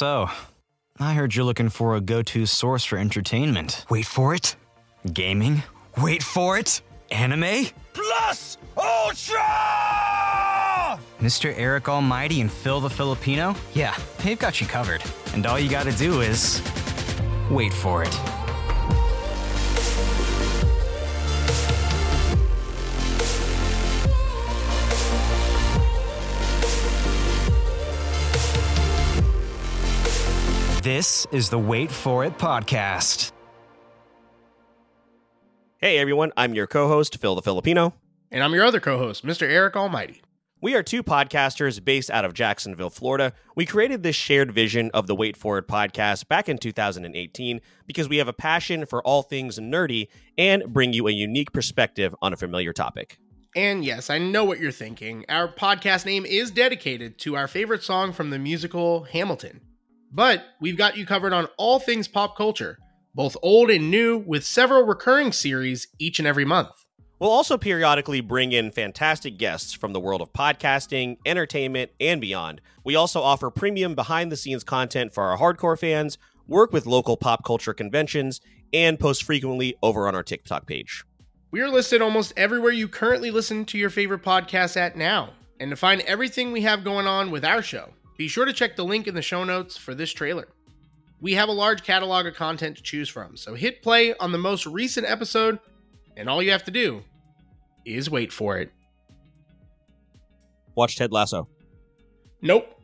So, I heard you're looking for a go-to source for entertainment. Wait for it. Gaming. Wait for it. Anime. Plus Ultra! Mr. Eric Almighty and Phil the Filipino? Yeah, they've got you covered. And all you gotta do is wait for it. This is the Wait For It Podcast. Hey everyone, I'm your co-host, Phil the Filipino. And I'm your other co-host, Mr. Eric Almighty. We are two podcasters based out of Jacksonville, Florida. We created this shared vision of the Wait For It Podcast back in 2018 because we have a passion for all things nerdy and bring you a unique perspective on a familiar topic. And yes, I know what you're thinking. Our podcast name is dedicated to our favorite song from the musical Hamilton. But we've got you covered on all things pop culture, both old and new, with several recurring series each and every month. We'll also periodically bring in fantastic guests from the world of podcasting, entertainment, and beyond. We also offer premium behind-the-scenes content for our hardcore fans, work with local pop culture conventions, and post frequently over on our TikTok page. We are listed almost everywhere you currently listen to your favorite podcasts at now. And to find everything we have going on with our show, be sure to check the link in the show notes for this trailer. We have a large catalog of content to choose from, so hit play on the most recent episode, and all you have to do is wait for it. Watch Ted Lasso. Nope.